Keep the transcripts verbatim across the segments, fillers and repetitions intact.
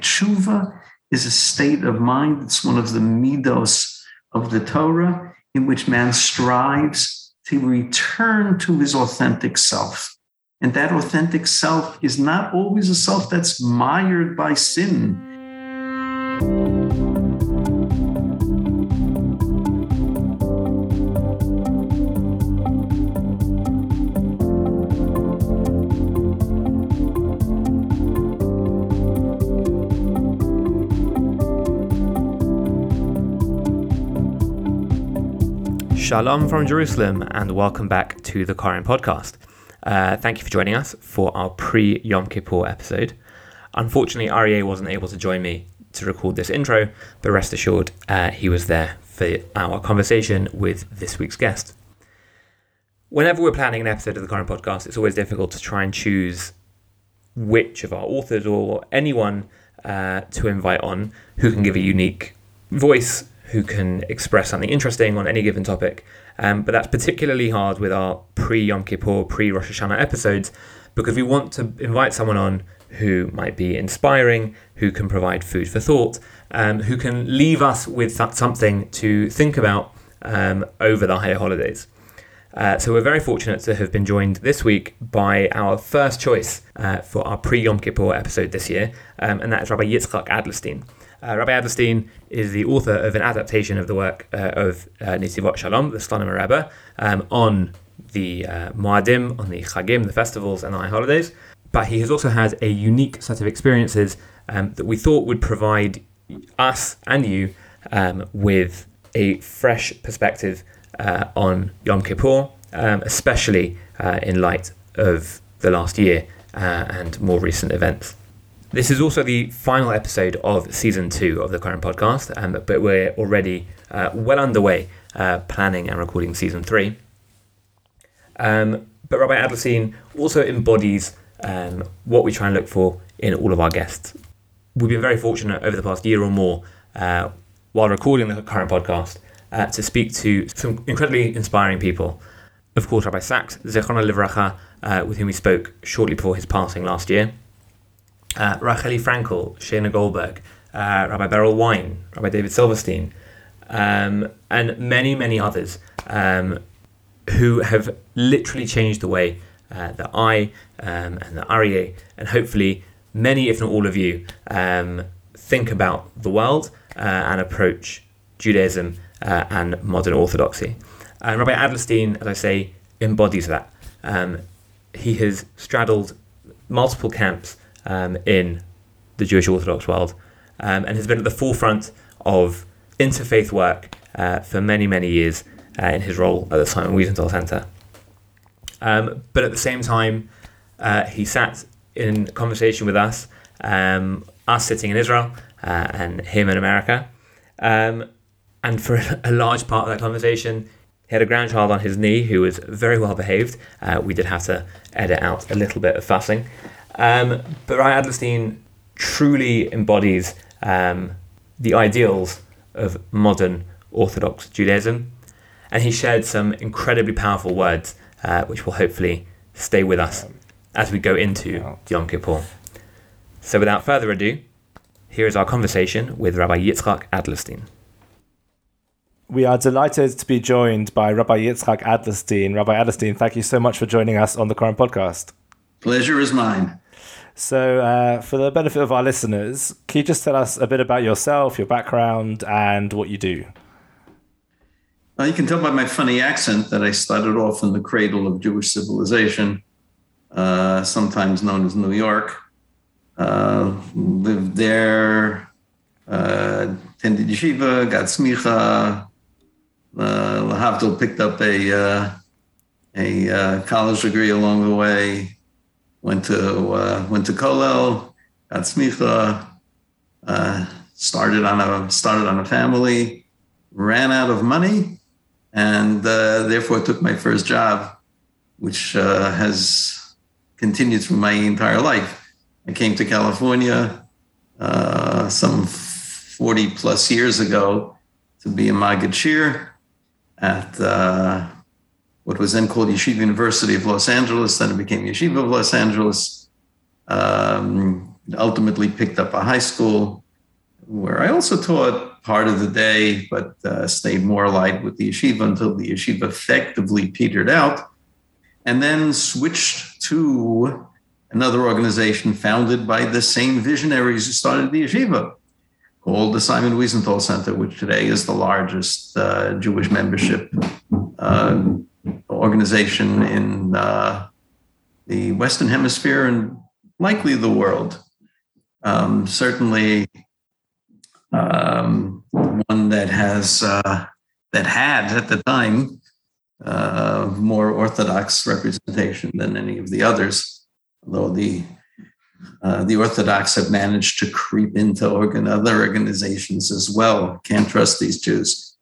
Tshuva is a state of mind. It's one of the midos of the Torah in which man strives to return to his authentic self. And that authentic self is not always a self that's mired by sin. Shalom from Jerusalem, and welcome back to the Koren Podcast. Uh, thank you for joining us for our pre-Yom Kippur episode. Unfortunately, R E A wasn't able to join me to record this intro, but rest assured, uh, he was there for our conversation with this week's guest. Whenever we're planning an episode of the Koren Podcast, it's always difficult to try and choose which of our authors or anyone uh, to invite on who can give a unique voice, who can express something interesting on any given topic. Um, but that's particularly hard with our pre-Yom Kippur, pre-Rosh Hashanah episodes, because we want to invite someone on who might be inspiring, who can provide food for thought, um, who can leave us with th- something to think about um, over the higher holidays. Uh, so we're very fortunate to have been joined this week by our first choice uh, for our pre-Yom Kippur episode this year, um, and that is Rabbi Yitzchak Adlerstein. Uh, Rabbi Adlerstein is the author of an adaptation of the work uh, of uh, Netivot Shalom, the Slonimer Rebbe, um, on the uh, Moadim, on the Chagim, the festivals and the high holidays. But he has also had a unique set of experiences um, that we thought would provide us and you um, with a fresh perspective uh, on Yom Kippur, um, especially uh, in light of the last year uh, and more recent events. This is also the final episode of season two of the Koren Podcast, um, but we're already uh, well underway uh, planning and recording season three. Um, but Rabbi Adlerstein also embodies um, what we try and look for in all of our guests. We've been very fortunate over the past year or more, uh, while recording the Koren Podcast, uh, to speak to some incredibly inspiring people. Of course, Rabbi Sachs, Zechrona Livracha, uh, with whom we spoke shortly before his passing last year. Uh, Racheli Frankel, Shayna Goldberg, uh, Rabbi Beryl Wein, Rabbi David Silverstein, um, and many, many others um, who have literally changed the way uh, that I um, and the R E A, and hopefully many, if not all of you, um, think about the world uh, and approach Judaism uh, and modern Orthodoxy. And Rabbi Adlerstein, as I say, embodies that. Um, he has straddled multiple camps Um, in the Jewish Orthodox world, um, and has been at the forefront of interfaith work uh, for many, many years uh, in his role at the Simon Wiesenthal Center. Um, but at the same time, uh, he sat in conversation with us, um, us sitting in Israel uh, and him in America. Um, and for a large part of that conversation, he had a grandchild on his knee who was very well behaved. Uh, we did have to edit out a little bit of fussing. Um, but Rabbi Adlerstein truly embodies um, the ideals of modern Orthodox Judaism, and he shared some incredibly powerful words uh, which will hopefully stay with us as we go into Yom Kippur. So without further ado, here is our conversation with Rabbi Yitzchak Adlerstein. We are delighted to be joined by Rabbi Yitzchak Adlerstein. Rabbi Adlerstein, thank you so much for joining us on the Koren Podcast. Pleasure is mine. So uh, for the benefit of our listeners, can you just tell us a bit about yourself, your background, and what you do? Well, you can tell by my funny accent that I started off in the cradle of Jewish civilization, uh, sometimes known as New York. Uh, lived there, uh, attended yeshiva, got smicha. Uh, Lahavdil picked up a, uh, a uh, college degree along the way. Went to uh, went to Kollel, got smicha, uh, started on a started on a family, ran out of money, and uh, therefore took my first job, which uh, has continued through my entire life. I came to California uh, some forty plus years ago to be a Maggid Shir at. Uh, what was then called Yeshiva University of Los Angeles, then it became Yeshiva of Los Angeles. Um, ultimately picked up a high school where I also taught part of the day, but uh, stayed more allied with the yeshiva until the yeshiva effectively petered out, and then switched to another organization founded by the same visionaries who started the yeshiva, called the Simon Wiesenthal Center, which today is the largest uh, Jewish membership uh, organization in uh, the Western Hemisphere and likely the world. Um, certainly um, one that has, uh, that had at the time uh, more Orthodox representation than any of the others, although the Uh, the Orthodox have managed to creep into organ- other organizations as well. Can't trust these Jews.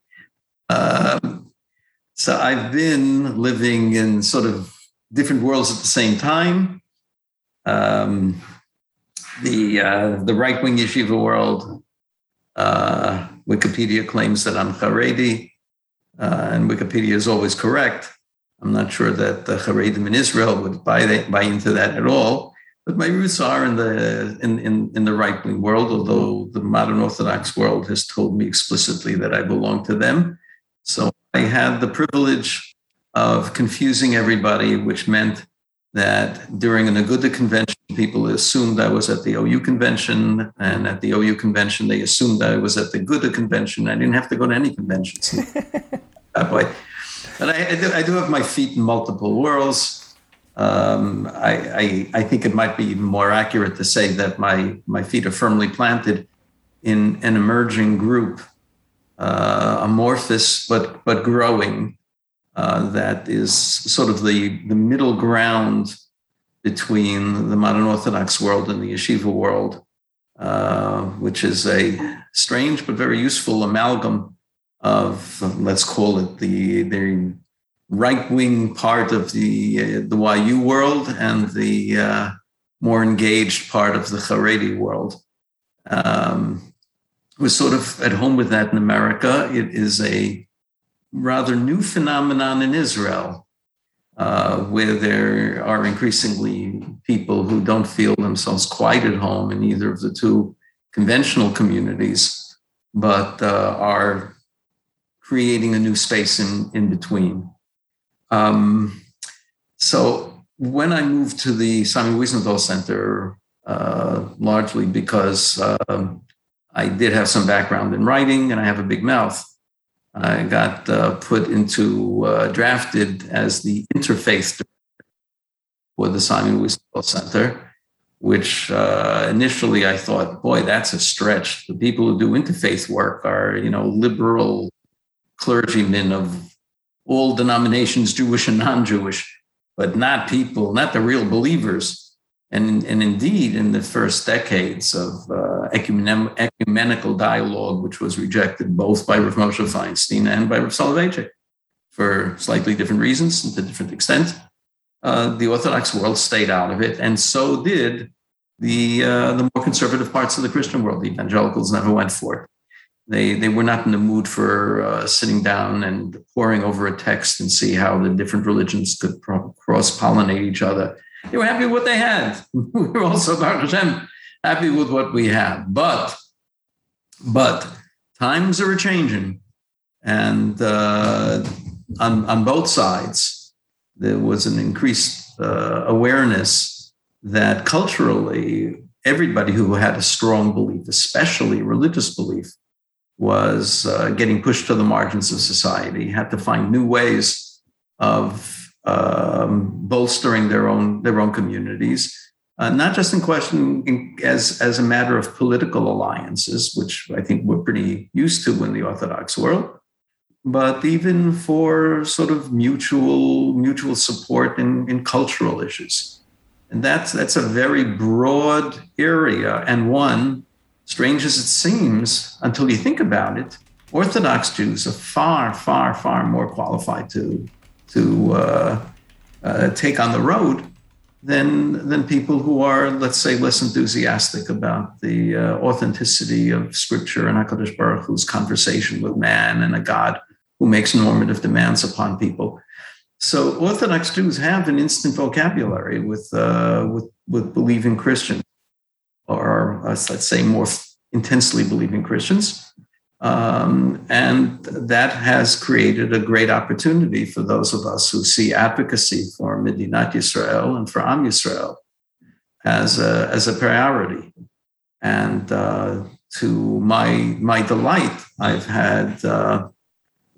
Uh, so I've been living in sort of different worlds at the same time. Um, the uh, the right-wing yeshiva world, uh, Wikipedia claims that I'm Chareidi, uh, and Wikipedia is always correct. I'm not sure that the Charedim in Israel would buy, that, buy into that at all. But my roots are in the in, in, in the right-wing world, although the modern Orthodox world has told me explicitly that I belong to them. So I had the privilege of confusing everybody, which meant that during an Aguda convention, people assumed I was at the O U convention, and at the O U convention, they assumed I was at the Aguda convention. I didn't have to go to any conventions that way. But I, I, do, I do have my feet in multiple worlds. Um, I, I, I think it might be even more accurate to say that my, my feet are firmly planted in an emerging group, uh, amorphous but but growing, uh, that is sort of the, the middle ground between the modern Orthodox world and the yeshiva world, uh, which is a strange but very useful amalgam of, let's call it, the the right-wing part of the uh, the Y U world and the uh, more engaged part of the Haredi world. Um, we're sort of at home with that in America. It is a rather new phenomenon in Israel, uh, where there are increasingly people who don't feel themselves quite at home in either of the two conventional communities, but uh, are creating a new space in, in between. Um, so when I moved to the Simon Wiesenthal Center, uh, largely because uh, I did have some background in writing and I have a big mouth, I got uh, put into, uh, drafted as the interfaith director for the Simon Wiesenthal Center, which uh, initially I thought, boy, that's a stretch. The people who do interfaith work are, you know, liberal clergymen of all denominations, Jewish and non-Jewish, but not people, not the real believers. And, and indeed, in the first decades of uh, ecumen- ecumenical dialogue, which was rejected both by Rav Moshe Feinstein and by Rav Soloveitchik for slightly different reasons and to different extent, uh, the Orthodox world stayed out of it. And so did the, uh, the more conservative parts of the Christian world. The evangelicals never went for it. They they were not in the mood for uh, sitting down and poring over a text and see how the different religions could pro- cross-pollinate each other. They were happy with what they had. We were also, Baruch Hashem, happy with what we have. But, but times are changing. And uh, on, on both sides, there was an increased uh, awareness that culturally, everybody who had a strong belief, especially religious belief, was uh, getting pushed to the margins of society, had to find new ways of um, bolstering their own their own communities, uh, not just in question in, as, as a matter of political alliances, which I think we're pretty used to in the Orthodox world, but even for sort of mutual mutual support in, in cultural issues. And that's that's a very broad area, and one, strange as it seems, until you think about it, Orthodox Jews are far, far, far more qualified to to uh, uh, take on the road than than people who are, let's say, less enthusiastic about the uh, authenticity of Scripture and HaKadosh Baruch Hu's conversation with man and a God who makes normative demands upon people. So Orthodox Jews have an instant vocabulary with uh, with with believing Christians. us, I'd say, more intensely believing Christians. Um, and that has created a great opportunity for those of us who see advocacy for Medinat Yisrael and for Am Yisrael as a, as a priority. And uh, to my my delight, I've had uh,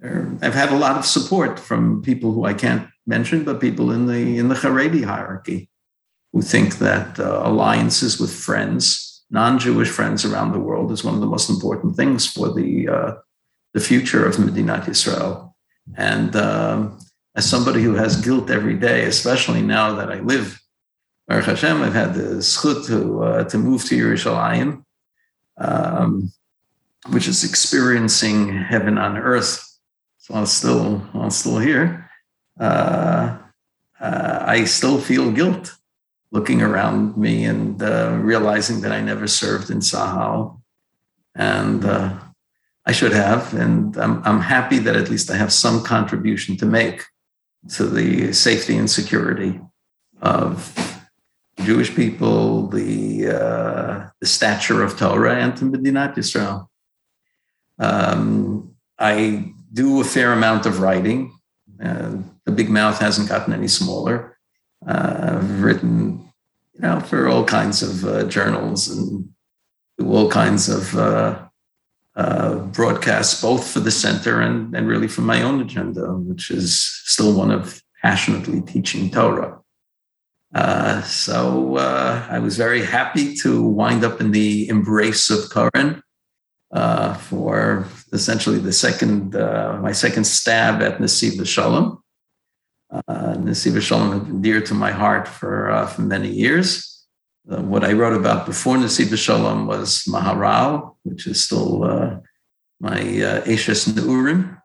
I've had a lot of support from people who I can't mention, but people in the in the Chareidi hierarchy who think that uh, alliances with friends, non-Jewish friends around the world, is one of the most important things for the uh, the future of Medinat Yisrael. And um, as somebody who has guilt every day, especially now that I live, Baruch Hashem, I've had the schut to uh, to move to Yerushalayim, um, which is experiencing heaven on earth. So I'm still I'm still here. Uh, uh, I still feel guilt, looking around me and uh, realizing that I never served in Sahal, and uh, I should have. And I'm, I'm happy that at least I have some contribution to make to the safety and security of Jewish people, the uh, the stature of Torah, and to Medinat Yisrael. Um, I do a fair amount of writing. Uh, the big mouth hasn't gotten any smaller. Uh, I've written, you know, for all kinds of uh, journals and do all kinds of uh, uh, broadcasts, both for the center and, and really for my own agenda, which is still one of passionately teaching Torah. Uh, so uh, I was very happy to wind up in the embrace of Koren uh, for essentially the second, uh, my second stab at Netivot Shalom. Uh, Netivot Shalom had been dear to my heart for, uh, for many years. Uh, what I wrote about before Netivot Shalom was Maharal, which is still uh, my uh, Eishes Neurim,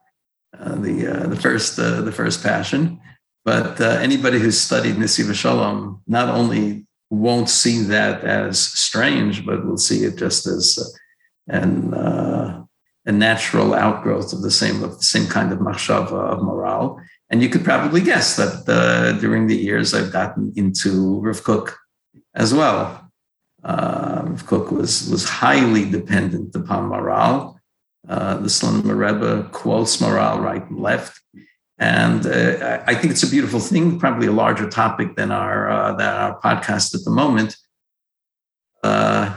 uh, the uh, the first uh, the first passion. But uh, anybody who's studied Netivot Shalom not only won't see that as strange, but will see it just as uh, an uh, a natural outgrowth of the same of the same kind of machshava of Maharal. And you could probably guess that uh, during the years I've gotten into Rav Kook as well. Uh, Rav Kook was, was highly dependent upon Maharal. Uh, the Slonimer Rebbe quotes Maharal right and left. And uh, I think it's a beautiful thing, probably a larger topic than our, uh, than our podcast at the moment. Uh,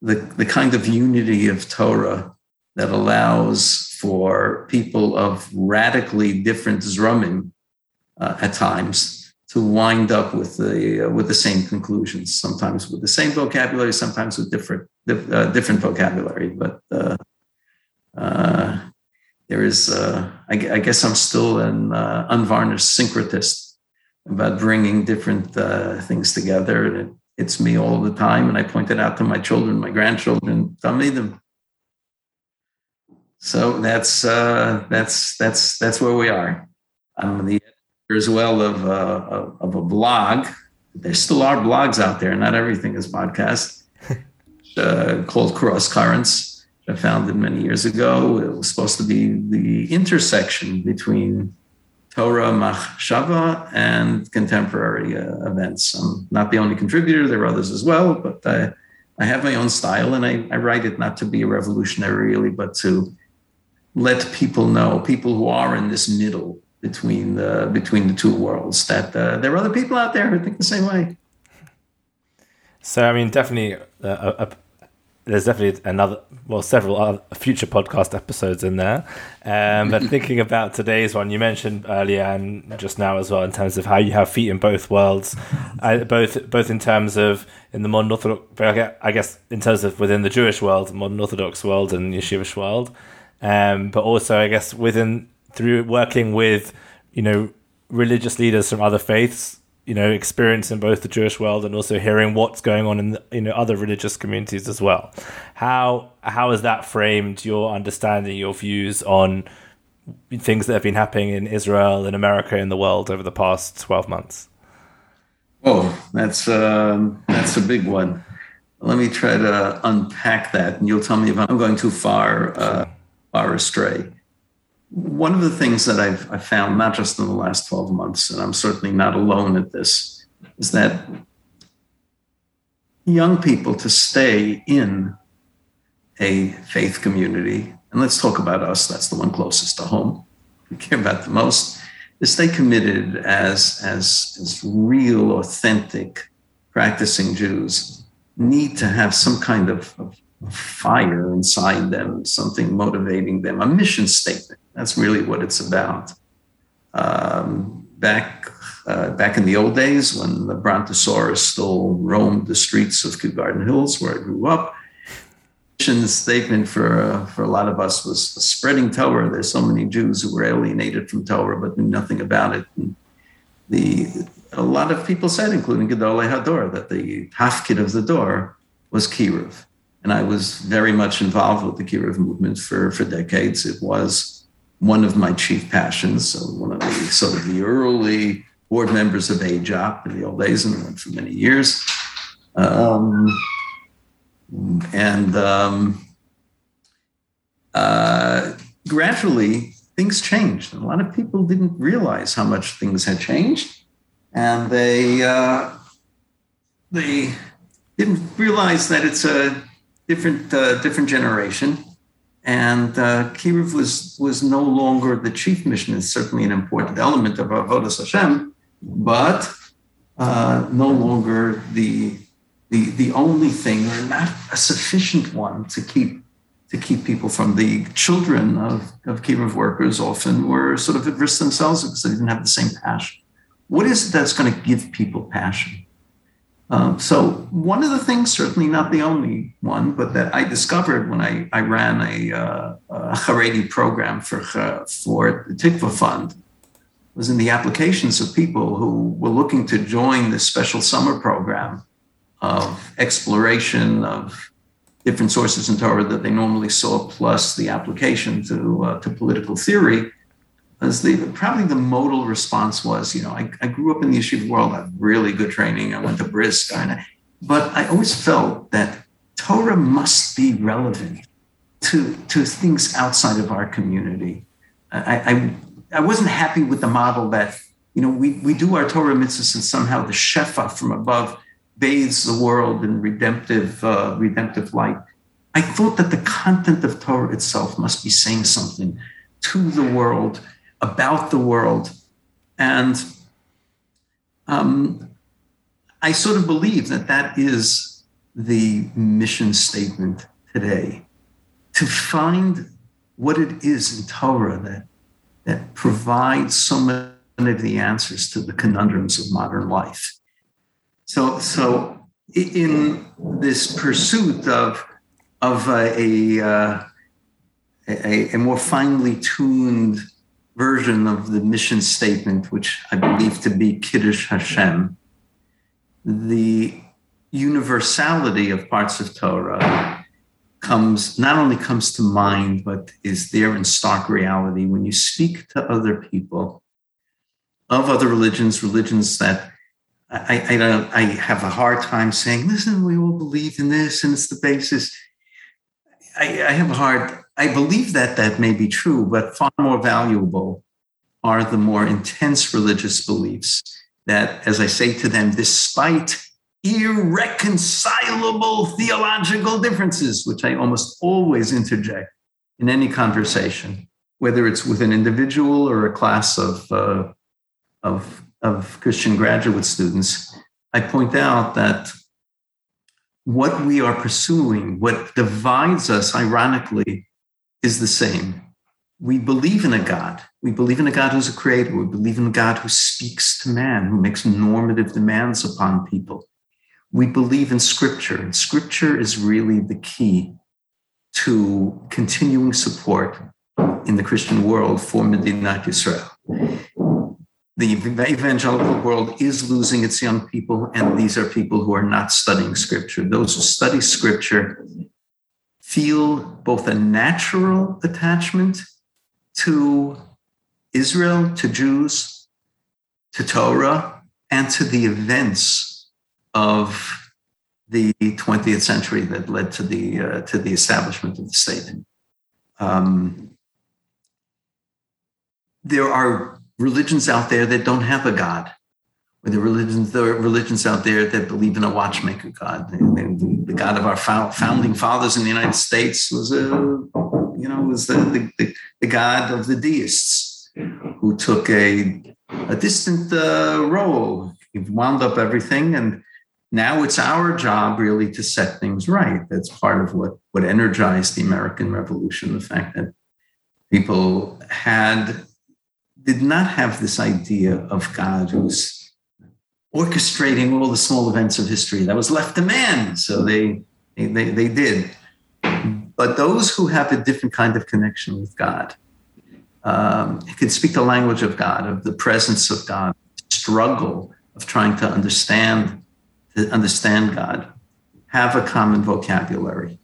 the, the kind of unity of Torah that allows for people of radically different zrumim uh, at times to wind up with the uh, with the same conclusions, sometimes with the same vocabulary, sometimes with different uh, different vocabulary. But uh, uh, there is, uh, I, I guess, I'm still an uh, unvarnished syncretist about bringing different uh, things together, and it, it's me all the time. And I point it out to my children, my grandchildren, tell me them. So that's uh, that's that's that's where we are. I'm the editor as well of uh, of a blog. There still are blogs out there. Not everything is podcast. uh, called Cross Currents, which I founded many years ago. It was supposed to be the intersection between Torah machshava and contemporary uh, events. I'm not the only contributor. There are others as well, but I, I have my own style, and I, I write it not to be a revolutionary, really, but to let people know, people who are in this middle between the between the two worlds, that uh, there are other people out there who think the same way. So, I mean, definitely, uh, uh, there's definitely another, well, several other future podcast episodes in there. Um, but thinking about today's one, you mentioned earlier and just now as well, in terms of how you have feet in both worlds, I, both both in terms of in the modern Orthodox, I guess, in terms of within the Jewish world, modern Orthodox world, and Yeshivish world. Um, but also, I guess, within through working with, you know, religious leaders from other faiths, you know, experience in both the Jewish world and also hearing what's going on in the, you know, other religious communities as well. How how has that framed your understanding, your views on things that have been happening in Israel, in America, in the world over the past twelve months? Oh, that's um, that's a big one. Let me try to unpack that, and you'll tell me if I'm going too far. Uh, sure. Are astray. One of the things that I've, I've found, not just in the last twelve months, and I'm certainly not alone at this, is that young people to stay in a faith community, and let's talk about us, that's the one closest to home, we care about the most, is stay committed as, as, as real, authentic, practicing Jews, need to have some kind of, of fire inside them, something motivating them, a mission statement. That's really what it's about. Um, back uh, back in the old days, when the Brontosaurus still roamed the streets of Kew Garden Hills, where I grew up, the statement for uh, for a lot of us was spreading Torah. There's so many Jews who were alienated from Torah but knew nothing about it. And the a lot of people said, including Gedolei Hador, that the Tafkid of the Dor was Kiruv. And I was very much involved with the Kiruv movement for, for decades. It was one of my chief passions. So one of the sort of the early board members of A J O P in the old days, and went for many years. Um, And um, uh, gradually, things changed. And a lot of people didn't realize how much things had changed. And they uh, they didn't realize that it's a different uh, different generation. And uh, Kiruv was, was no longer the chief mission. It's certainly an important element of Avodas Hashem, but uh, no longer the... The, the only thing, or not a sufficient one, to keep to keep people from the children of, of Kiruv workers often were sort of at risk themselves because they didn't have the same passion. What is it that's going to give people passion? Um, so one of the things, certainly not the only one, but that I discovered when I, I ran a, uh, a Chareidi program for, for the Tikva Fund, was in the applications of people who were looking to join this special summer program of exploration of different sources in Torah that they normally saw, plus the application to uh, to political theory, as the probably the modal response was, you know, I, I grew up in the yeshiva world, I had really good training, I went to Brisk, I, but I always felt that Torah must be relevant to, to things outside of our community. I, I I wasn't happy with the model that, you know, we we do our Torah mitzvahs and somehow the shefa from above bathes the world in redemptive uh, redemptive light. I thought that the content of Torah itself must be saying something to the world, about the world. And um, I sort of believe that that is the mission statement today, to find what it is in Torah that, that provides so many of the answers to the conundrums of modern life. So, so in this pursuit of of a, a a a more finely tuned version of the mission statement, which I believe to be Kiddush Hashem, the universality of parts of Torah comes not only comes to mind, but is there in stark reality when you speak to other people of other religions, religions that. I, I don't. I have a hard time saying, listen, we all believe in this, and it's the basis. I, I have a hard. I believe that that may be true, but far more valuable are the more intense religious beliefs that, as I say to them, despite irreconcilable theological differences, which I almost always interject in any conversation, whether it's with an individual or a class of uh, of. of Christian graduate students, I point out that what we are pursuing, what divides us, ironically, is the same. We believe in a God. We believe in a God who's a creator. We believe in a God who speaks to man, who makes normative demands upon people. We believe in Scripture, and Scripture is really the key to continuing support in the Christian world for Medinat Yisrael. The evangelical world is losing its young people, and these are people who are not studying Scripture. Those who study Scripture feel both a natural attachment to Israel, to Jews, to Torah, and to the events of the twentieth century that led to the uh, to the establishment of the state. Um, there are religions out there that don't have a God, with the religions, the religions out there that believe in a watchmaker God. The God of our founding fathers in the United States was a, you know, was the the, the God of the deists, who took a a distant uh, role. He wound up everything, and now it's our job really to set things right. That's part of what what energized the American Revolution, the fact that people had did not have this idea of God who's orchestrating all the small events of history. That was left to man. So they they they did. But those who have a different kind of connection with God, um, can speak the language of God, of the presence of God, struggle of trying to understand to understand God, have a common vocabulary.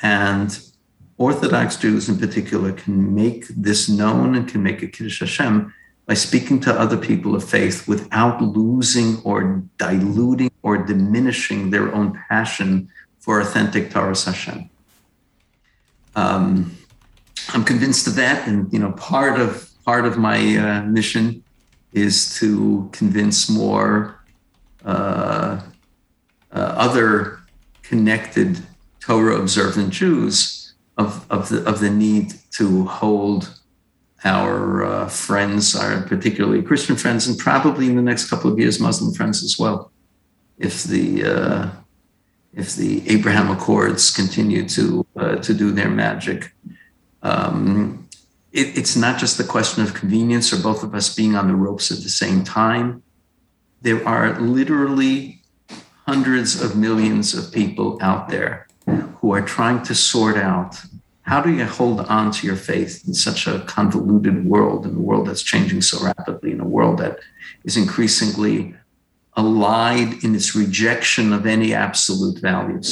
And Orthodox Jews in particular can make this known and can make a Kiddush Hashem by speaking to other people of faith without losing or diluting or diminishing their own passion for authentic Torah Hashem. Um, I'm convinced of that, and you know, part of part of my uh, mission is to convince more uh, uh, other connected Torah observant Jews Of, of the of the need to hold our uh, friends, our particularly Christian friends, and probably in the next couple of years Muslim friends as well, if the uh, if the Abraham Accords continue to uh, to do their magic. Um, it, it's not just the question of convenience or both of us being on the ropes at the same time. There are literally hundreds of millions of people out there who are trying to sort out, how do you hold on to your faith in such a convoluted world, in a world that's changing so rapidly, in a world that is increasingly allied in its rejection of any absolute values?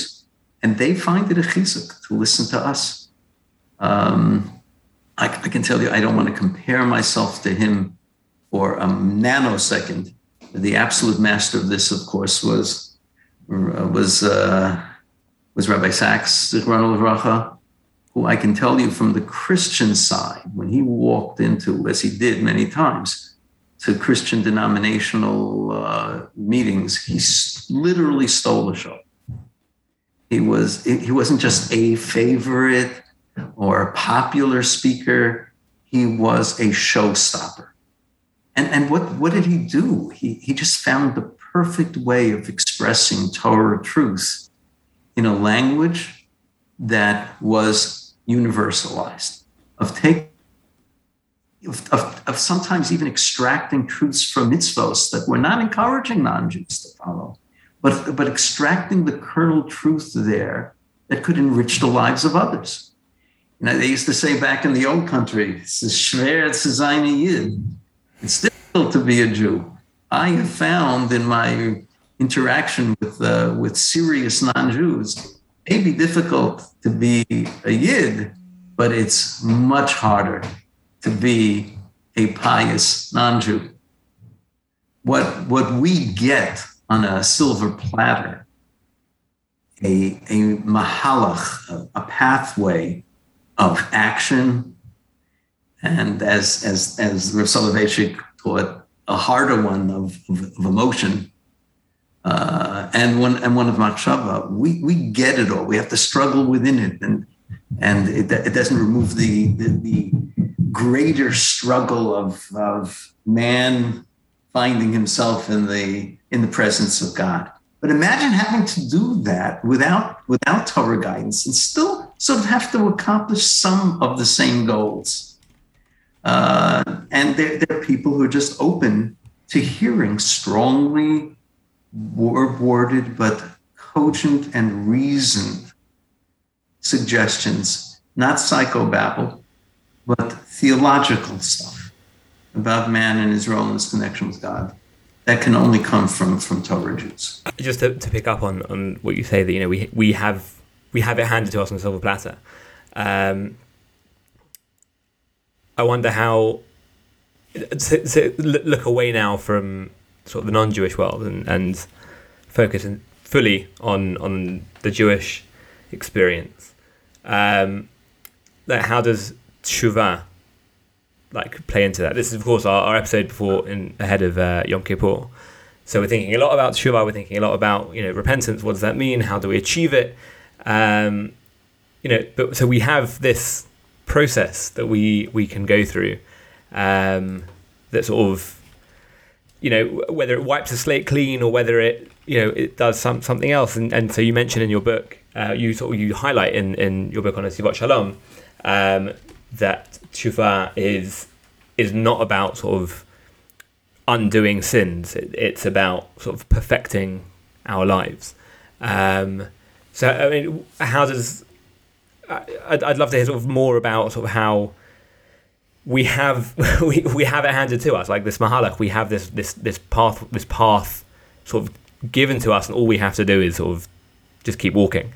And they find it a chizuk to listen to us. Um, I, I can tell you, I don't want to compare myself to him for a nanosecond. The absolute master of this, of course, was, was, uh, was Rabbi Sachs, Zichrono Livracha, who I can tell you from the Christian side, when he walked into, as he did many times, to Christian denominational uh, meetings, he literally stole the show. He, was, he wasn't just a favorite or a popular speaker. He was a showstopper. And, and what, what did he do? He, he just found the perfect way of expressing Torah truth in a language that was universalized, of take, of, of, of sometimes even extracting truths from mitzvos that were not encouraging non-Jews to follow, but, but extracting the kernel truth there that could enrich the lives of others. You know, they used to say back in the old country, it's schwer zu sein a Yid. It's difficult to be a Jew. I have found in my interaction with uh, with serious non-Jews, may be difficult to be a Yid, but it's much harder to be a pious non-Jew. What, what we get on a silver platter, a, a mahalach, a, a pathway of action, and as as as Rav Soloveitchik taught, a harder one of, of, of emotion, Uh, and one and one of Machshava, we we get it all. We have to struggle within it, and and it, it doesn't remove the, the the greater struggle of of man finding himself in the in the presence of God. But imagine having to do that without without Torah guidance, and still sort of have to accomplish some of the same goals. Uh, and there, there are people who are just open to hearing strongly word-worded, but cogent and reasoned suggestions, not psychobabble, but theological stuff about man and his role in his connection with God. That can only come from, from Torah Jews. Just to, to pick up on, on what you say, that, you know, we we have we have it handed to us on a silver platter. Um, I wonder how to, to look away now from sort of the non-Jewish world and, and focus fully on, on the Jewish experience. Um, like how does Tshuva like play into that? This is, of course, our, our episode before in ahead of uh, Yom Kippur. So we're thinking a lot about Tshuva, we're thinking a lot about, you know, repentance, what does that mean, how do we achieve it? Um, you know, but so we have this process that we, we can go through um, that sort of, you know, whether it wipes the slate clean or whether it, you know, it does some, something else. And, and so you mentioned in your book, uh, you sort of, you highlight in, in your book on Netivot Shalom um, that Tshuva is is not about sort of undoing sins. It, it's about sort of perfecting our lives. Um, so, I mean, how does... I, I'd, I'd love to hear sort of more about sort of how we have we, we have it handed to us, like this mahalach. We have this this this path this path sort of given to us, and all we have to do is sort of just keep walking.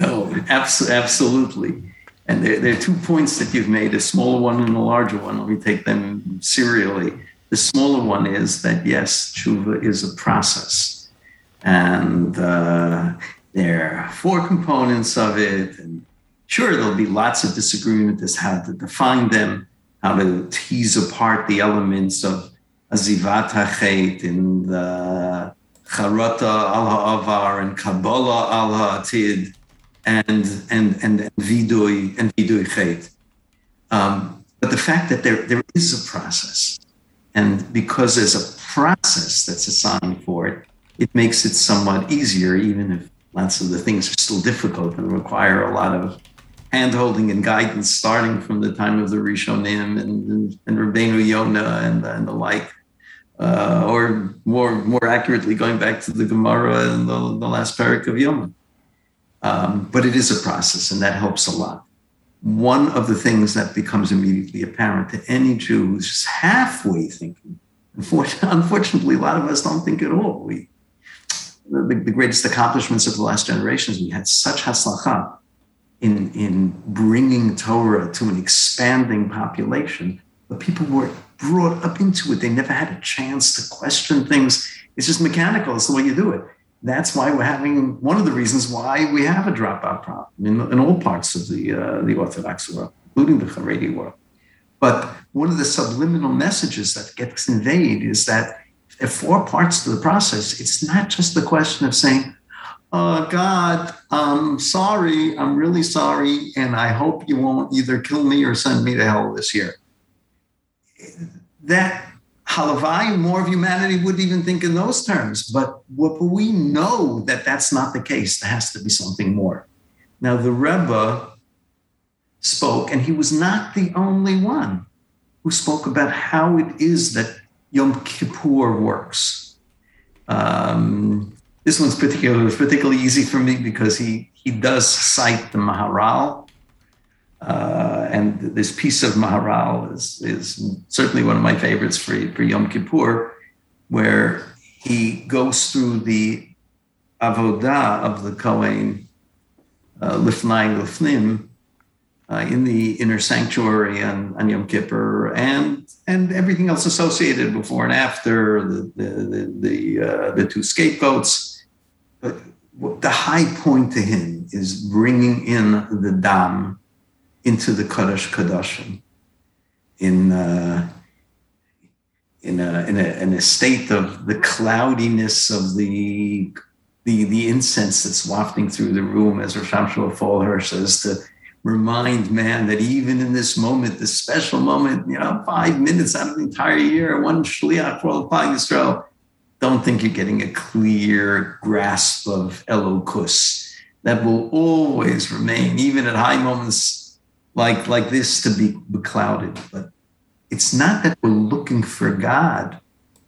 Oh, abso- absolutely. And there, there are two points that you've made, a smaller one and a larger one. Let me take them serially. The smaller one is that, yes, tshuva is a process. And uh, there are four components of it. And sure, there'll be lots of disagreement as how to define them, how to tease apart the elements of azivat ha-chet and the charata al-ha'avar and kabbalah al-ha'atid and and and and vidui and vidui chait. Um, but the fact that there there is a process. And because there's a process that's assigned for it, it makes it somewhat easier, even if lots of the things are still difficult and require a lot of hand-holding and guidance, starting from the time of the Rishonim and, and, and Rabbeinu Yonah and, and the like, uh, or more more accurately, going back to the Gemara and the, the last parak of Yonah. Um, but it is a process, and that helps a lot. One of the things that becomes immediately apparent to any Jew who's just halfway thinking, unfortunately, a lot of us don't think at all. We, the, the greatest accomplishments of the last generations, we had such haslacha in, in bringing Torah to an expanding population, but people were brought up into it. They never had a chance to question things. It's just mechanical. It's the way you do it. That's why we're having one of the reasons why we have a dropout problem in, in all parts of the uh, the Orthodox world, including the Chareidi world. But one of the subliminal messages that gets conveyed is that there are four parts to the process. It's not just the question of saying, "Oh God, I'm sorry, I'm really sorry, and I hope you won't either kill me or send me to hell this year." That. Halavai, more of humanity would even think in those terms. But what we know that that's not the case. There has to be something more. Now, the Rebbe spoke, and he was not the only one who spoke about how it is that Yom Kippur works. Um, this one's particular, particularly easy for me because he, he does cite the Maharal. Uh, and this piece of Maharal is, is certainly one of my favorites for, for Yom Kippur, where he goes through the avodah of the Kohen, uh, lifnai lifnim, uh, in the inner sanctuary on, on Yom Kippur, and and everything else associated before and after, the the the, the, uh, the two scapegoats. But the high point to him is bringing in the dam into the Kodesh Kodashim, in uh, in a in a in a state of the cloudiness of the the the incense that's wafting through the room, as Rosh Hashanah Folher says, to remind man that even in this moment, this special moment, you know, five minutes out of the entire year, one shliach for Am Yisrael, don't think you're getting a clear grasp of Elokus. That will always remain, even at high moments. Like, like this, to be beclouded. But it's not that we're looking for God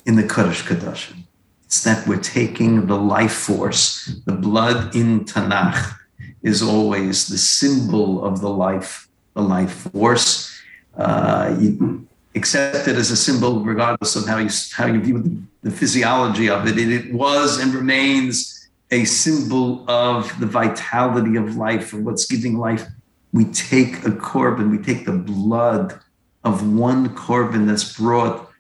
in the Kodesh Kodashim. It's that we're taking the life force. The blood in Tanakh is always the symbol of the life, the life force. Uh, you accept it as a symbol regardless of how you, how you view the, the physiology of it. it. It was and remains a symbol of the vitality of life, of what's giving life. We take a korban, we take the blood of one korban that's brought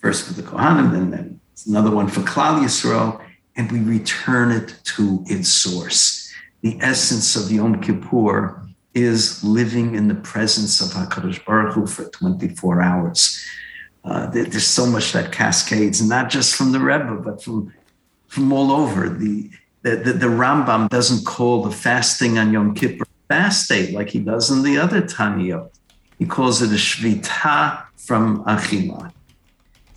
first for the Kohanim, and then it's another one for Klal Yisrael, and we return it to its source. The essence of Yom Kippur is living in the presence of HaKadosh Baruch Hu for twenty-four hours. Uh, there, there's so much that cascades, not just from the Rebbe, but from from all over. The the, the, the Rambam doesn't call the fasting on Yom Kippur fast day like he does in the other Taniyot. He calls it a shvita from achila.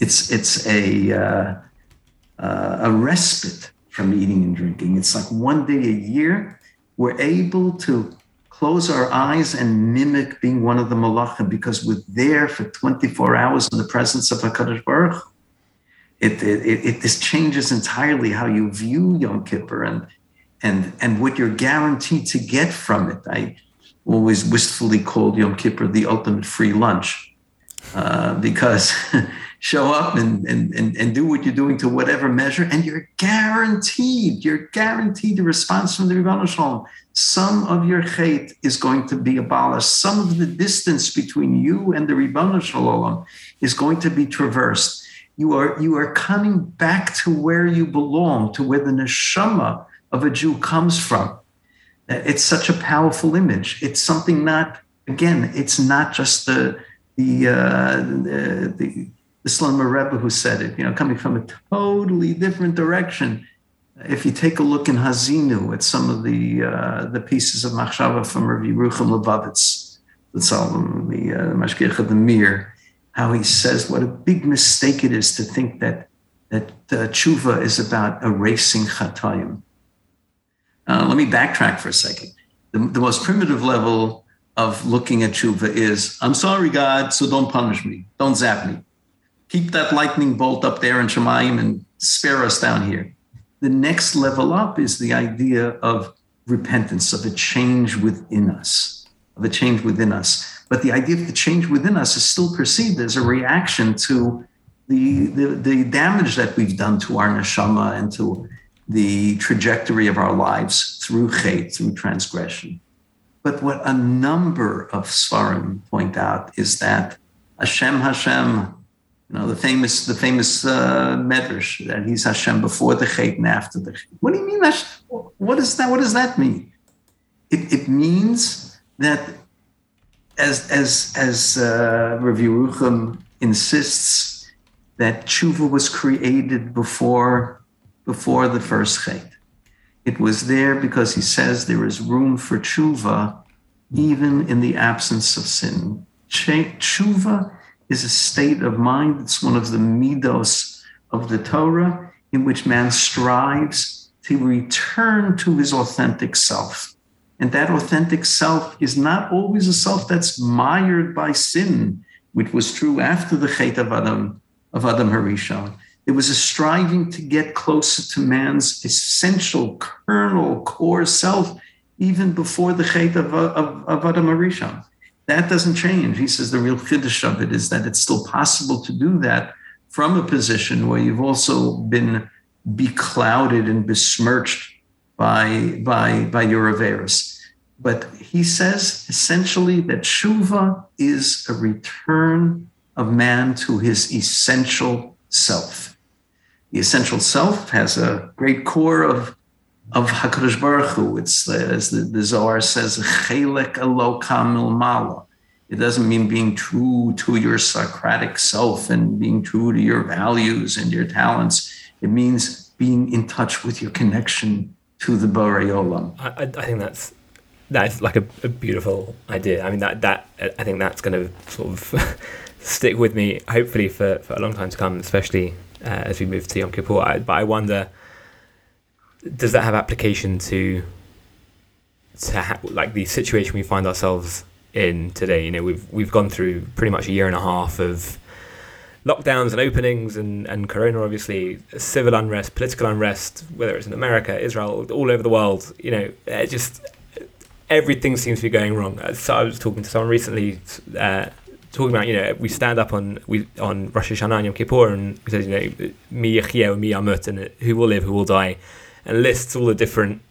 It's it's a uh, uh, a respite from eating and drinking. It's like one day a year we're able to close our eyes and mimic being one of the malachim, because we're there for twenty-four hours in the presence of HaKadosh Baruch Hu. It, it, it, it this changes entirely how you view Yom Kippur and and and what you're guaranteed to get from it. I always wistfully called Yom Kippur the ultimate free lunch, uh, because show up and, and, and, and do what you're doing to whatever measure, and you're guaranteed, you're guaranteed a response from the Ribbono Shel Olam. Some of your chayt is going to be abolished. Some of the distance between you and the Ribbono Shel Olam is going to be traversed. You are, you are coming back to where you belong, to where the neshama of a Jew comes from. It's such a powerful image. It's something not, again, it's not just the, the, uh, the, the The Slonimer Rebbe who said it, you know, coming from a totally different direction. If you take a look in Hazinu at some of the uh, the pieces of Machshava from Rabbi Yerucham Lubavitz, the uh, Mashgiach of the Mir, how he says what a big mistake it is to think that that uh, Tshuva is about erasing Chatayim. Uh, let me backtrack for a second. The, the most primitive level of looking at Tshuva is, I'm sorry, God, so don't punish me. Don't zap me. Keep that lightning bolt up there in Shemayim and spare us down here. The next level up is the idea of repentance, of a change within us, of a change within us. But the idea of the change within us is still perceived as a reaction to the, the, the damage that we've done to our neshama and to the trajectory of our lives through chayt, through transgression. But what a number of Sfarim point out is that Hashem, Hashem, You know, the famous the famous uh, medrash that he's Hashem before the Chayt and after the Chayt. What do you mean, Hashem? What is that? What does that mean? It, it means that, as as as uh, Rav Yerucham insists, that Tshuva was created before before the first Chayt. It was there because he says there is room for Tshuva, even in the absence of sin. Ch- tshuva. is a state of mind. It's one of the midos of the Torah, in which man strives to return to his authentic self. And that authentic self is not always a self that's mired by sin, which was true after the Chet of Adam, of Adam HaRishon. It was a striving to get closer to man's essential, kernel, core self, even before the Chet of, of, of Adam HaRishon. That doesn't change. He says the real chiddush of it is that it's still possible to do that from a position where you've also been beclouded and besmirched by, by, by your averis. But he says essentially that tshuva is a return of man to his essential self. The essential self has a great core of Of HaKadosh Baruch Hu. It's, as the, the Zohar says, chelek eloka milmala. It doesn't mean being true to your Socratic self and being true to your values and your talents. It means being in touch with your connection to the Borei Olam. I, I think that's that's like a, a beautiful idea. I mean, that that I think that's going to sort of stick with me, hopefully for, for a long time to come, especially uh, as we move to Yom Kippur. I, but I wonder, does that have application to to ha- like the situation we find ourselves in today? You know, we've we've gone through pretty much a year and a half of lockdowns and openings and, and corona, obviously, civil unrest, political unrest, whether it's in America, Israel, all over the world. You know, it just everything seems to be going wrong. So I was talking to someone recently, uh, talking about, you know, we stand up on we on Rosh Hashanah and Yom Kippur and we said, you know, mi yachia, mi yamut, and who will live, who will die, and lists all the different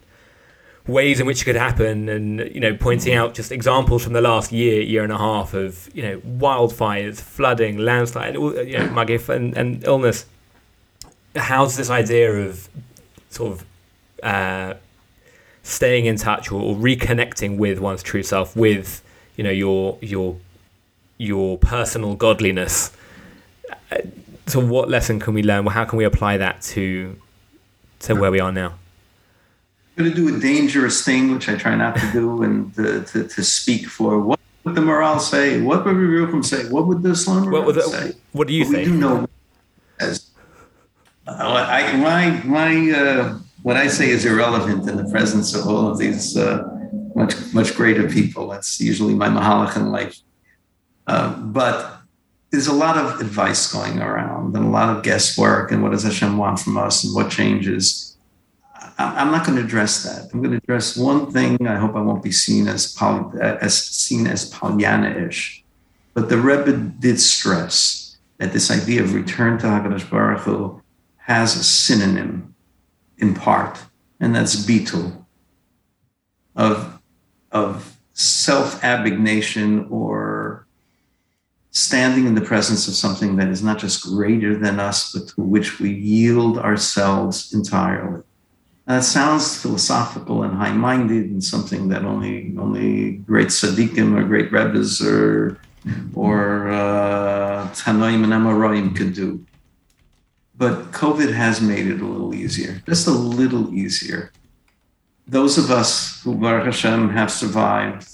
ways in which it could happen, and, you know, pointing out just examples from the last year, year and a half of, you know, wildfires, flooding, landslide, all, you know, magif and, and illness. How's this idea of sort of uh, staying in touch or, or reconnecting with one's true self, with, you know, your your your personal godliness? so what lesson can we learn? Well, how can we apply that to to where we are now? I'm going to do a dangerous thing, which I try not to do, and to, to, to speak for what would the Maharal say? What would Rabbi Rupam say? What would the Slonimer Rebbe say? What do you but think? We do know as, uh, I, my, my, uh, what I say is irrelevant in the presence of all of these uh, much much greater people. That's usually my mahalach in life. Uh, but there's a lot of advice going around and a lot of guesswork and what does Hashem want from us and what changes. I, I'm not going to address that. I'm going to address one thing. I hope I won't be seen as poly, as seen as Pollyanna-ish. But the Rebbe did stress that this idea of return to HaKadosh Baruch Hu has a synonym in part, and that's bitul, of, of self-abnegation or standing in the presence of something that is not just greater than us, but to which we yield ourselves entirely. Now, that sounds philosophical and high-minded and something that only only great tzaddikim or great rebbes or or uh, tanoim and amoraim could do. But COVID has made it a little easier, just a little easier. Those of us who, Baruch Hashem, have survived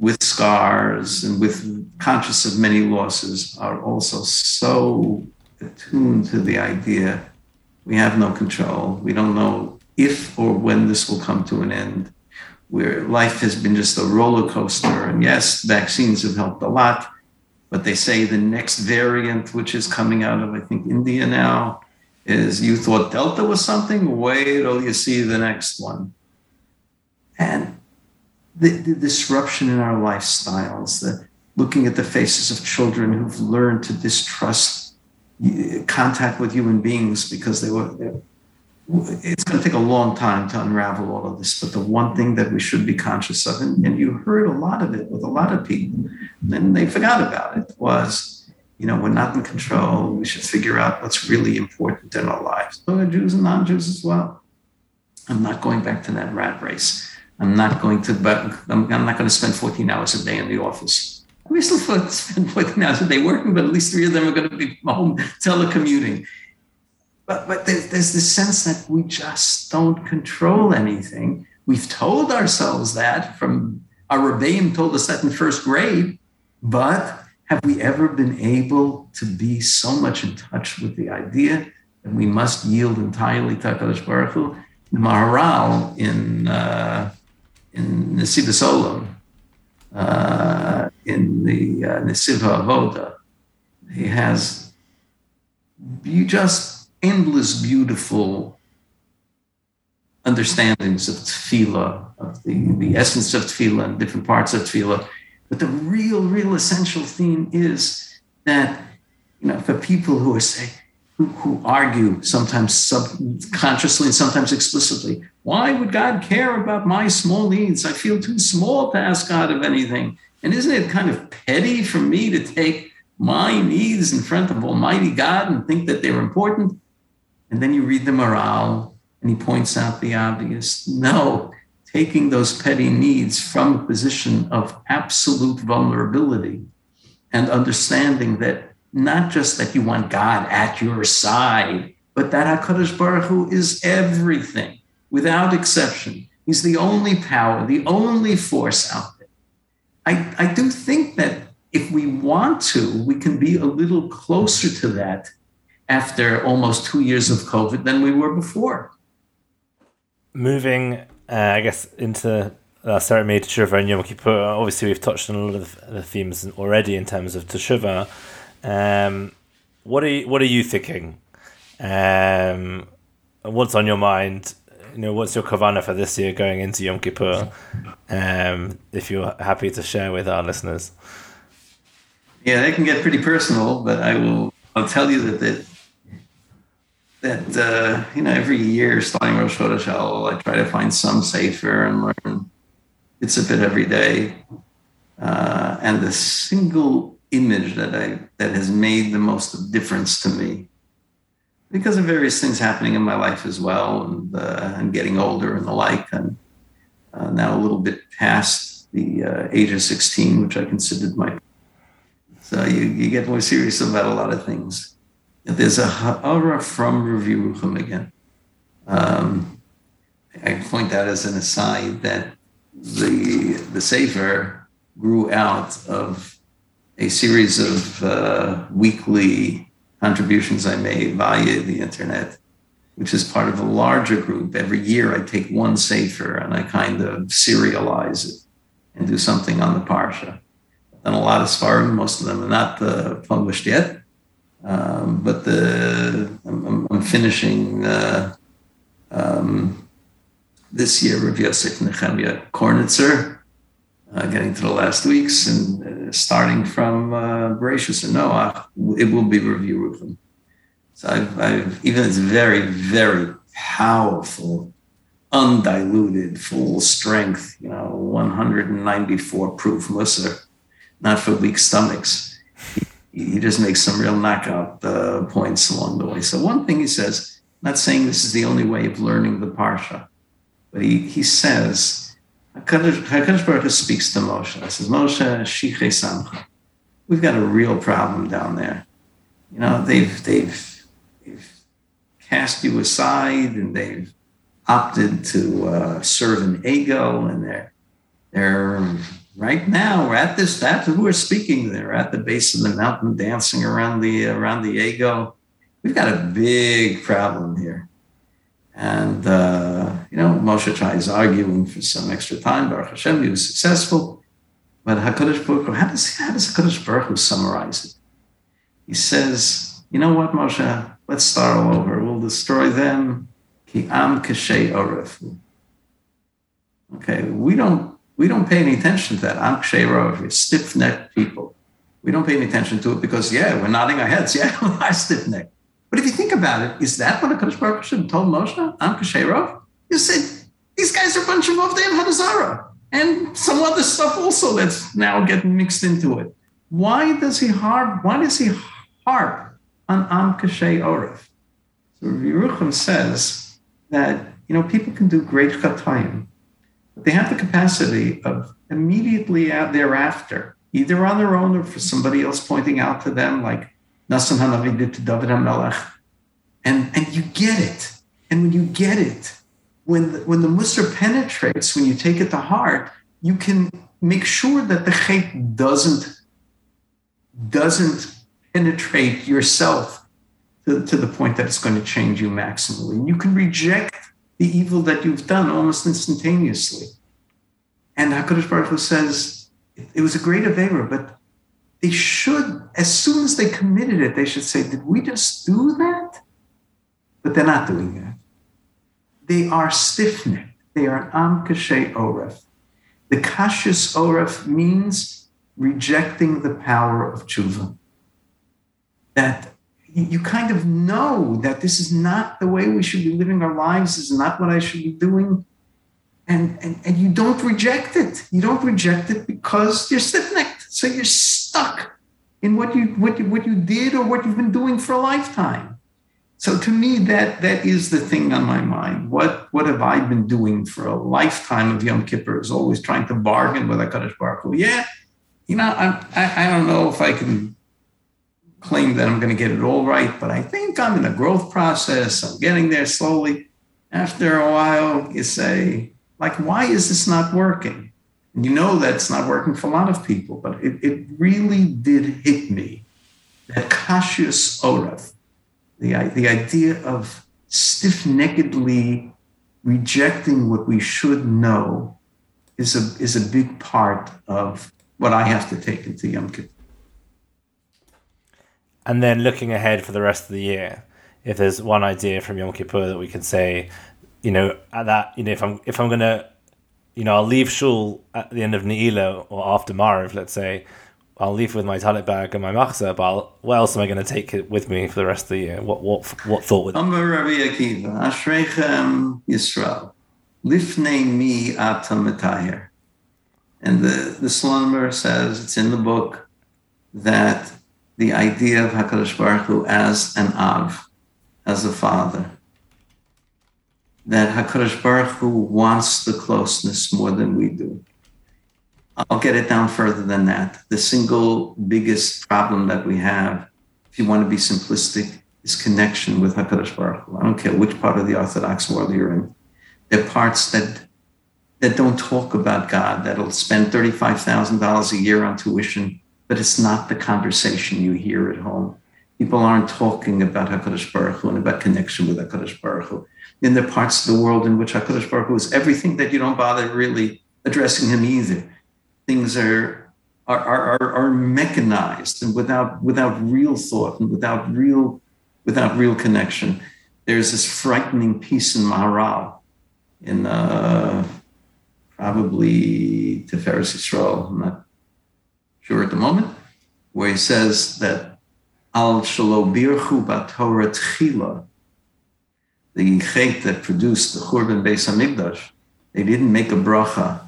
with scars and with conscious of many losses are also so attuned to the idea we have no control. We don't know if or when this will come to an end. Where life has been just a roller coaster. And yes, vaccines have helped a lot, but they say the next variant, which is coming out of, I think, India now, is you thought Delta was something? Wait till you see the next one. And The, the disruption in our lifestyles, the looking at the faces of children who've learned to distrust contact with human beings because they were, it's going to take a long time to unravel all of this. But the one thing that we should be conscious of, and, and you heard a lot of it with a lot of people, and they forgot about it, was, you know, we're not in control. We should figure out what's really important in our lives. So Jews and non-Jews as well. I'm not going back to that rat race. I'm not going to. I'm not going to spend fourteen hours a day in the office. We still spend fourteen hours a day working, but at least three of them are going to be home telecommuting. But but there's, there's this sense that we just don't control anything. We've told ourselves that from our Rebbeim told us that in first grade, but have we ever been able to be so much in touch with the idea that we must yield entirely to HaKadosh Baruch Hu? The Maharal in. Uh, in Netivot Shalom, uh, in the uh, Nesiva Aguda, he has be- just endless, beautiful understandings of tefillah, of the, the essence of tefillah and different parts of tefillah. But the real, real essential theme is that, you know, for people who are saying, who argue sometimes subconsciously and sometimes explicitly, why would God care about my small needs? I feel too small to ask God of anything. And isn't it kind of petty for me to take my needs in front of Almighty God and think that they're important? And then you read the Maharal and he points out the obvious. No, taking those petty needs from a position of absolute vulnerability and understanding that not just that you want God at your side, but that HaKadosh Baruch Hu is everything, without exception. He's the only power, the only force out there. I, I do think that if we want to, we can be a little closer to that after almost two years of COVID than we were before. Moving, uh, I guess, into Uh, ceremony Tshuva and Yom Kippur. Obviously, we've touched on a lot of the themes already in terms of Tshuva. Um, what are you, what are you thinking? Um, what's on your mind? You know, what's your kavanah for this year going into Yom Kippur? Um, if you're happy to share with our listeners. Yeah, they can get pretty personal, but I will. I'll tell you that that that uh, you know, every year starting Rosh Chodesh, I try to find some sefer and learn. It's a bit every day, uh, and the single image that I that has made the most difference to me, because of various things happening in my life as well, and uh, and getting older and the like, and uh, now a little bit past the uh, age of sixteen, which I considered my So you, you get more serious about a lot of things. There's a ha'ara from Rav Yerucham again. Um, I point out as an aside that the the Sefer grew out of a series of uh, weekly contributions I made via the internet, which is part of a larger group. Every year I take one Sefer and I kind of serialize it and do something on the Parsha. I've done a lot of Sfarim, most of them are not uh, published yet. Um, but the I'm, I'm finishing uh, um, this year Rav Yosef Nechemia Kornitzer, uh, getting to the last weeks, and uh, starting from uh, Bereshis and Noach, it will be Rav Yerucham. So I've, I've even it's very, very powerful, undiluted, full strength, you know, one hundred ninety-four proof Mussar, not for weak stomachs. He just makes some real knockout uh, points along the way. So one thing he says, not saying this is the only way of learning the Parsha, but he, he says, HaKadosh, HaKadosh Baruch Hu speaks to Moshe. He says, Moshe, Shichrei Samcha. We've got a real problem down there. You know, they've, they've, they've cast you aside, and they've opted to uh, serve an ego, and they're, they're right now, we're at this, that's who we're speaking there, at the base of the mountain, dancing around the around the ego. We've got a big problem here. And, uh, you know, Moshe tries arguing for some extra time. Baruch Hashem, he was successful. But HaKadosh Baruch Hu, how does, how does HaKadosh Baruch Hu summarize it? He says, you know what, Moshe, let's start all over. We'll destroy them. Ki am kashei orefu. Okay, we don't, We don't pay any attention to that. Am Kshei Rav, stiff-necked people. We don't pay any attention to it because, yeah, we're nodding our heads. Yeah, we're stiff-necked. But if you think about it, is that what HaKadosh Baruch Hu told Moshe? Am Kshei Rav? You said, these guys are a bunch of Ovdei Hadazara and some other stuff also that's now getting mixed into it. Why does he harp, why does he harp on Am Kshei Rav? So Rav Yerucham says that, you know, people can do great chatayim. They have the capacity of immediately thereafter, either on their own or for somebody else pointing out to them, like Natan Hanavi did to David HaMelech. And, and you get it. And when you get it, when the, when the Mussar penetrates, when you take it to heart, you can make sure that the Chayt doesn't, doesn't penetrate yourself to, to the point that it's going to change you maximally. And you can reject the evil that you've done almost instantaneously. And HaKadosh Baruch Hu says, it was a great avera, but they should, as soon as they committed it, they should say, did we just do that? But they're not doing that. They are stiff-necked. They are am kashei oref. The kashis oref means rejecting the power of tshuva. That you kind of know that this is not the way we should be living our lives, this is not what I should be doing. And, and, and you don't reject it. You don't reject it because you're stiff-necked. So you're stuck in what you, what you, what you did or what you've been doing for a lifetime. So to me, that, that is the thing on my mind. What, what have I been doing for a lifetime of Yom Kippur is always trying to bargain with HaKadosh Baruch Hu. Yeah, you know, I'm, I, I don't know if I can claim that I'm going to get it all right, but I think I'm in a growth process. I'm getting there slowly. After a while, you say, like, why is this not working? And you know that it's not working for a lot of people, but it, it really did hit me. That kashius oref, the, the idea of stiff-neckedly rejecting what we should know is a, is a big part of what I have to take into Yom Kippur. And then looking ahead for the rest of the year, if there's one idea from Yom Kippur that we can say, you know, at that, you know, if I'm if I'm gonna, you know, I'll leave shul at the end of Ne'ilah or after Maariv, let's say, I'll leave with my talit bag and my machzor, but I'll, what else am I going to take with me for the rest of the year? What what what thought would? Amar Rabbi Akiva, Ashreichem Yisrael, lifnei mi ata mitaher, and the the Slonimer says it's in the book that the idea of HaKadosh Baruch Hu as an Av, as a father, that HaKadosh Baruch Hu wants the closeness more than we do. I'll get it down further than that. The single biggest problem that we have, if you want to be simplistic, is connection with HaKadosh Baruch Hu. I don't care which part of the Orthodox world you're in. There are parts that that don't talk about God, that'll spend thirty-five thousand dollars a year on tuition, but it's not the conversation you hear at home. People aren't talking about HaKadosh Baruch Hu and about connection with HaKadosh Baruch Hu. Then there are parts of the world in which HaKadosh Baruch Hu is everything that you don't bother really addressing him either. Things are are are, are mechanized and without without real thought and without real without real connection. There's this frightening piece in Maharal, in uh, probably Tiferes Yisrael, I'm not sure at the moment, where he says that Al Shelo Birchu B'Torah Tchila, the Chayt that produced the Korban Beis Hamikdash, they didn't make a bracha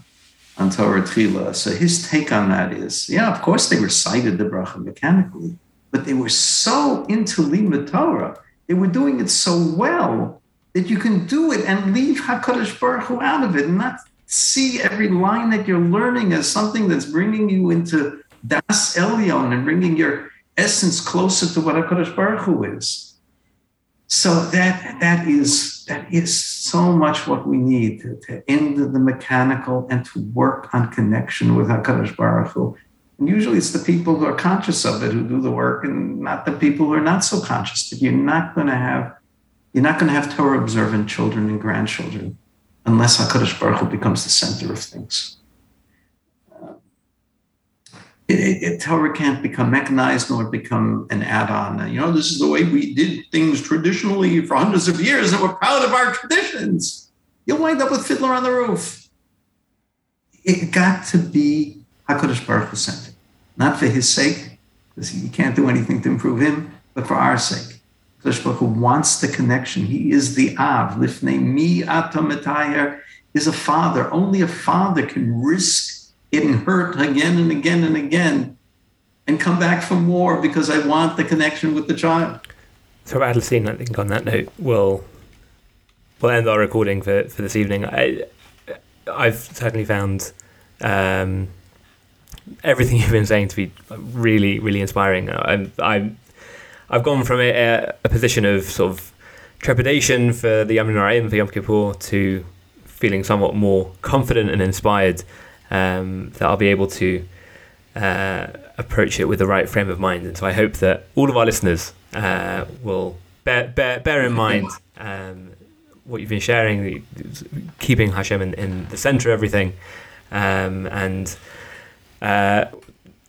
on Torah Tchila. So his take on that is, yeah, of course they recited the bracha mechanically, but they were so into Limud Torah, they were doing it so well that you can do it and leave HaKadosh Baruch Hu out of it and not see every line that you're learning as something that's bringing you into Das Elyon and bringing your essence closer to what HaKadosh Baruch Hu is. So that that is that is so much what we need to, to end the mechanical and to work on connection with HaKadosh Baruch Hu. And usually it's the people who are conscious of it who do the work, and not the people who are not so conscious. That you're not going to have You're not going to have Torah observant children and grandchildren unless HaKadosh Baruch Hu becomes the center of things. Uh, it, it, Torah can't become mechanized nor become an add-on. And, you know, this is the way we did things traditionally for hundreds of years, and we're proud of our traditions. You'll wind up with Fiddler on the Roof. It got to be HaKadosh Baruch Hu center, not for his sake, because you can't do anything to improve him, but for our sake. HaKadosh Baruch Hu wants the connection. He is the Av. Lifnei mi atamatayer is a father. Only a father can risk getting hurt again and again and again and come back for more because I want the connection with the child. So, Adlerstein, I think on that note, we'll, we'll end our recording for, for this evening. I, I've certainly found um, everything you've been saying to be really, really inspiring. I'm... I'm I've gone from a, a position of sort of trepidation for the Yom Naraim, for Yom Kippur, to feeling somewhat more confident and inspired um, that I'll be able to uh, approach it with the right frame of mind. And so I hope that all of our listeners uh, will bear, bear, bear in mind um, what you've been sharing, keeping Hashem in, in the center of everything, um, and uh,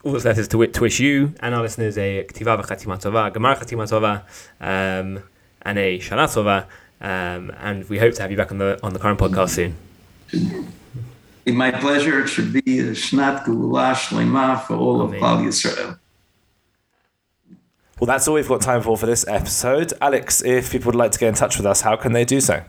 all that's left is to, to wish you and our listeners a K'tiva v'chatima tova, Gemar chatima tova, um, and a Shana tova, um, and we hope to have you back on the on the Koren podcast soon. It's my pleasure. It should be a Shnat Geula Shlema for all Amen. Of Klal Yisrael. Well, that's all we've got time for for this episode. Alex, if people would like to get in touch with us, how can they do so?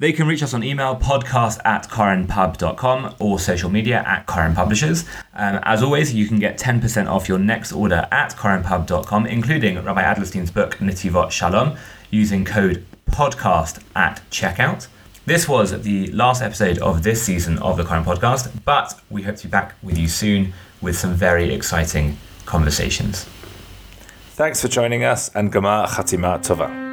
They can reach us on email, podcast at korenpub dot com, or social media at Koren Publishers. Um, as always, you can get ten percent off your next order at korenpub dot com, including Rabbi Adlerstein's book, Netivot Shalom, using code podcast at checkout. This was the last episode of this season of the Koren Podcast, but we hope to be back with you soon with some very exciting conversations. Thanks for joining us, and Gemar Chatima Tova.